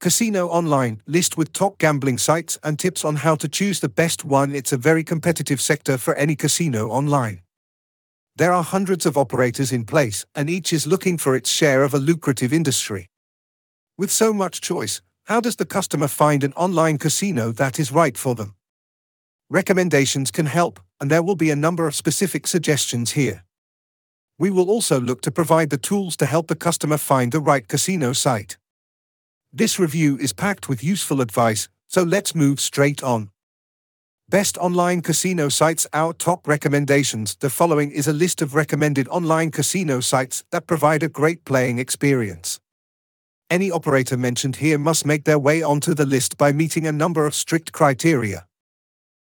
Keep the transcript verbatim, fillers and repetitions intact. Casino Online list with top gambling sites and tips on how to choose the best one. It's a very competitive sector for any casino online. There are hundreds of operators in place, and each is looking for its share of a lucrative industry. With so much choice, how does the customer find an online casino that is right for them? Recommendations can help, and there will be a number of specific suggestions here. We will also look to provide the tools to help the customer find the right casino site. This review is packed with useful advice, so let's move straight on. Best online casino sites. Our top recommendations. The following is a list of recommended online casino sites that provide a great playing experience. Any operator mentioned here must make their way onto the list by meeting a number of strict criteria.